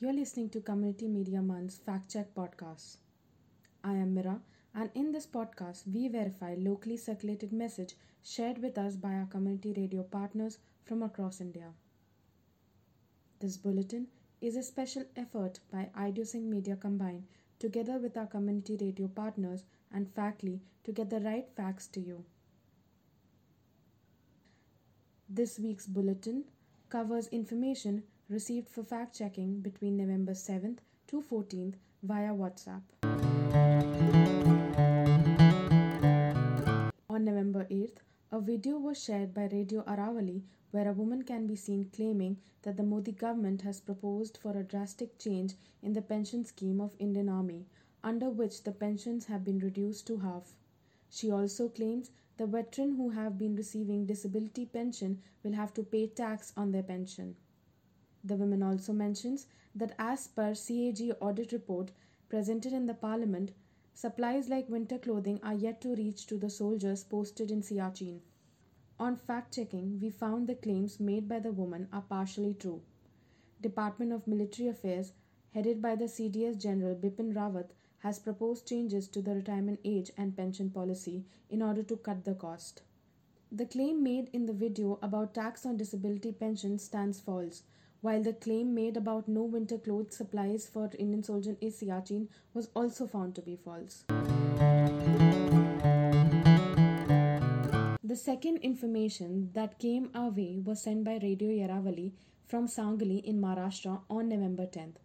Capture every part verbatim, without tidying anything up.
You're listening to Community Media Month's Fact Check podcast. I am Mira, and in this podcast, we verify locally circulated message shared with us by our community radio partners from across India. This bulletin is a special effort by Ideosync Media Combine together with our community radio partners and Factly to get the right facts to you. This week's bulletin covers information received for fact-checking between November seventh to fourteenth via WhatsApp. On November eighth, a video was shared by Radio Aravalli where a woman can be seen claiming that the Modi government has proposed for a drastic change in the pension scheme of Indian Army, under which the pensions have been reduced to half. She also claims the veterans who have been receiving disability pension will have to pay tax on their pension. The woman also mentions that as per C A G audit report presented in the parliament, supplies like winter clothing are yet to reach to the soldiers posted in Siachen. On fact-checking, we found the claims made by the woman are partially true. Department of Military Affairs, headed by the C D S General Bipin Rawat, has proposed changes to the retirement age and pension policy in order to cut the cost. The claim made in the video about tax on disability pension stands false, while the claim made about no winter clothes supplies for Indian soldiers in Siachen was also found to be false. The second information that came our way was sent by Radio Aravalli from Sangli in Maharashtra on November tenth.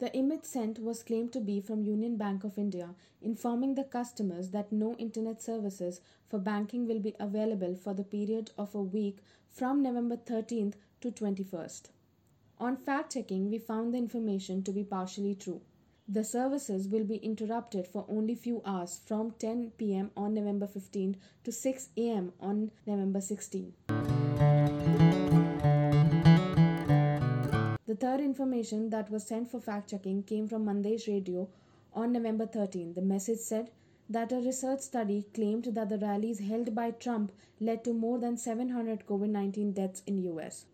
The image sent was claimed to be from Union Bank of India, informing the customers that no internet services for banking will be available for the period of a week from November thirteenth to twenty-first. On fact-checking, we found the information to be partially true. The services will be interrupted for only few hours from ten p.m. on November fifteenth to six a.m. on November sixteenth. The third information that was sent for fact-checking came from Mandesh Radio on November thirteenth. The message said that a research study claimed that the rallies held by Trump led to more than seven hundred COVID nineteen deaths in U S.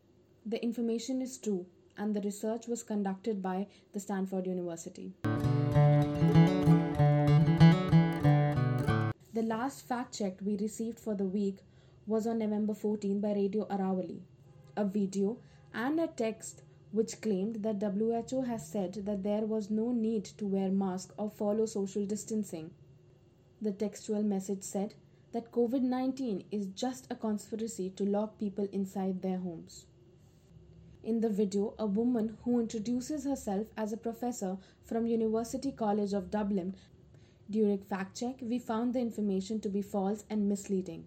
The information is true, and the research was conducted by the Stanford University. The last fact-check we received for the week was on November fourteenth by Radio Aravalli. A video and a text which claimed that W H O has said that there was no need to wear masks or follow social distancing. The textual message said that COVID nineteen is just a conspiracy to lock people inside their homes. In the video, a woman who introduces herself as a professor from University College of Dublin. During fact-check, we found the information to be false and misleading.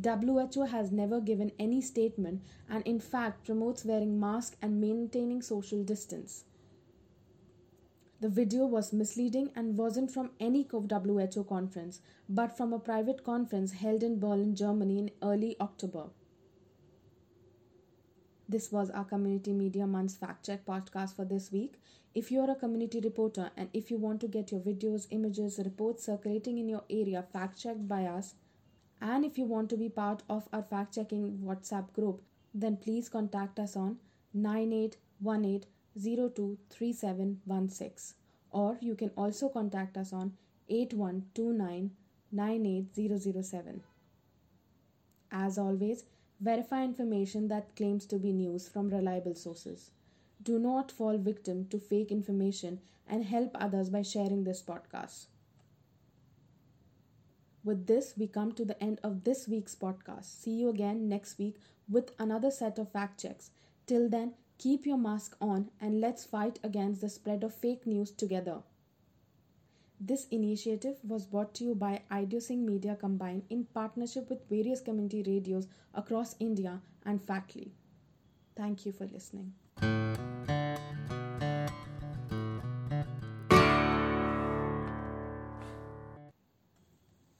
W H O has never given any statement and in fact promotes wearing masks and maintaining social distance. The video was misleading and wasn't from any W H O conference, but from a private conference held in Berlin, Germany in early October. This was our Community Media Month's Fact Check podcast for this week. If you are a community reporter and if you want to get your videos, images, reports circulating in your area fact-checked by us, and if you want to be part of our fact-checking WhatsApp group, then please contact us on nine eight one eight zero two three seven one six, or you can also contact us on eight one two nine nine eight zero zero seven. As always, verify information that claims to be news from reliable sources. Do not fall victim to fake information and help others by sharing this podcast. With this, we come to the end of this week's podcast. See you again next week with another set of fact checks. Till then, keep your mask on and let's fight against the spread of fake news together. This initiative was brought to you by Ideosync Media Combine in partnership with various community radios across India and Factly. Thank you for listening.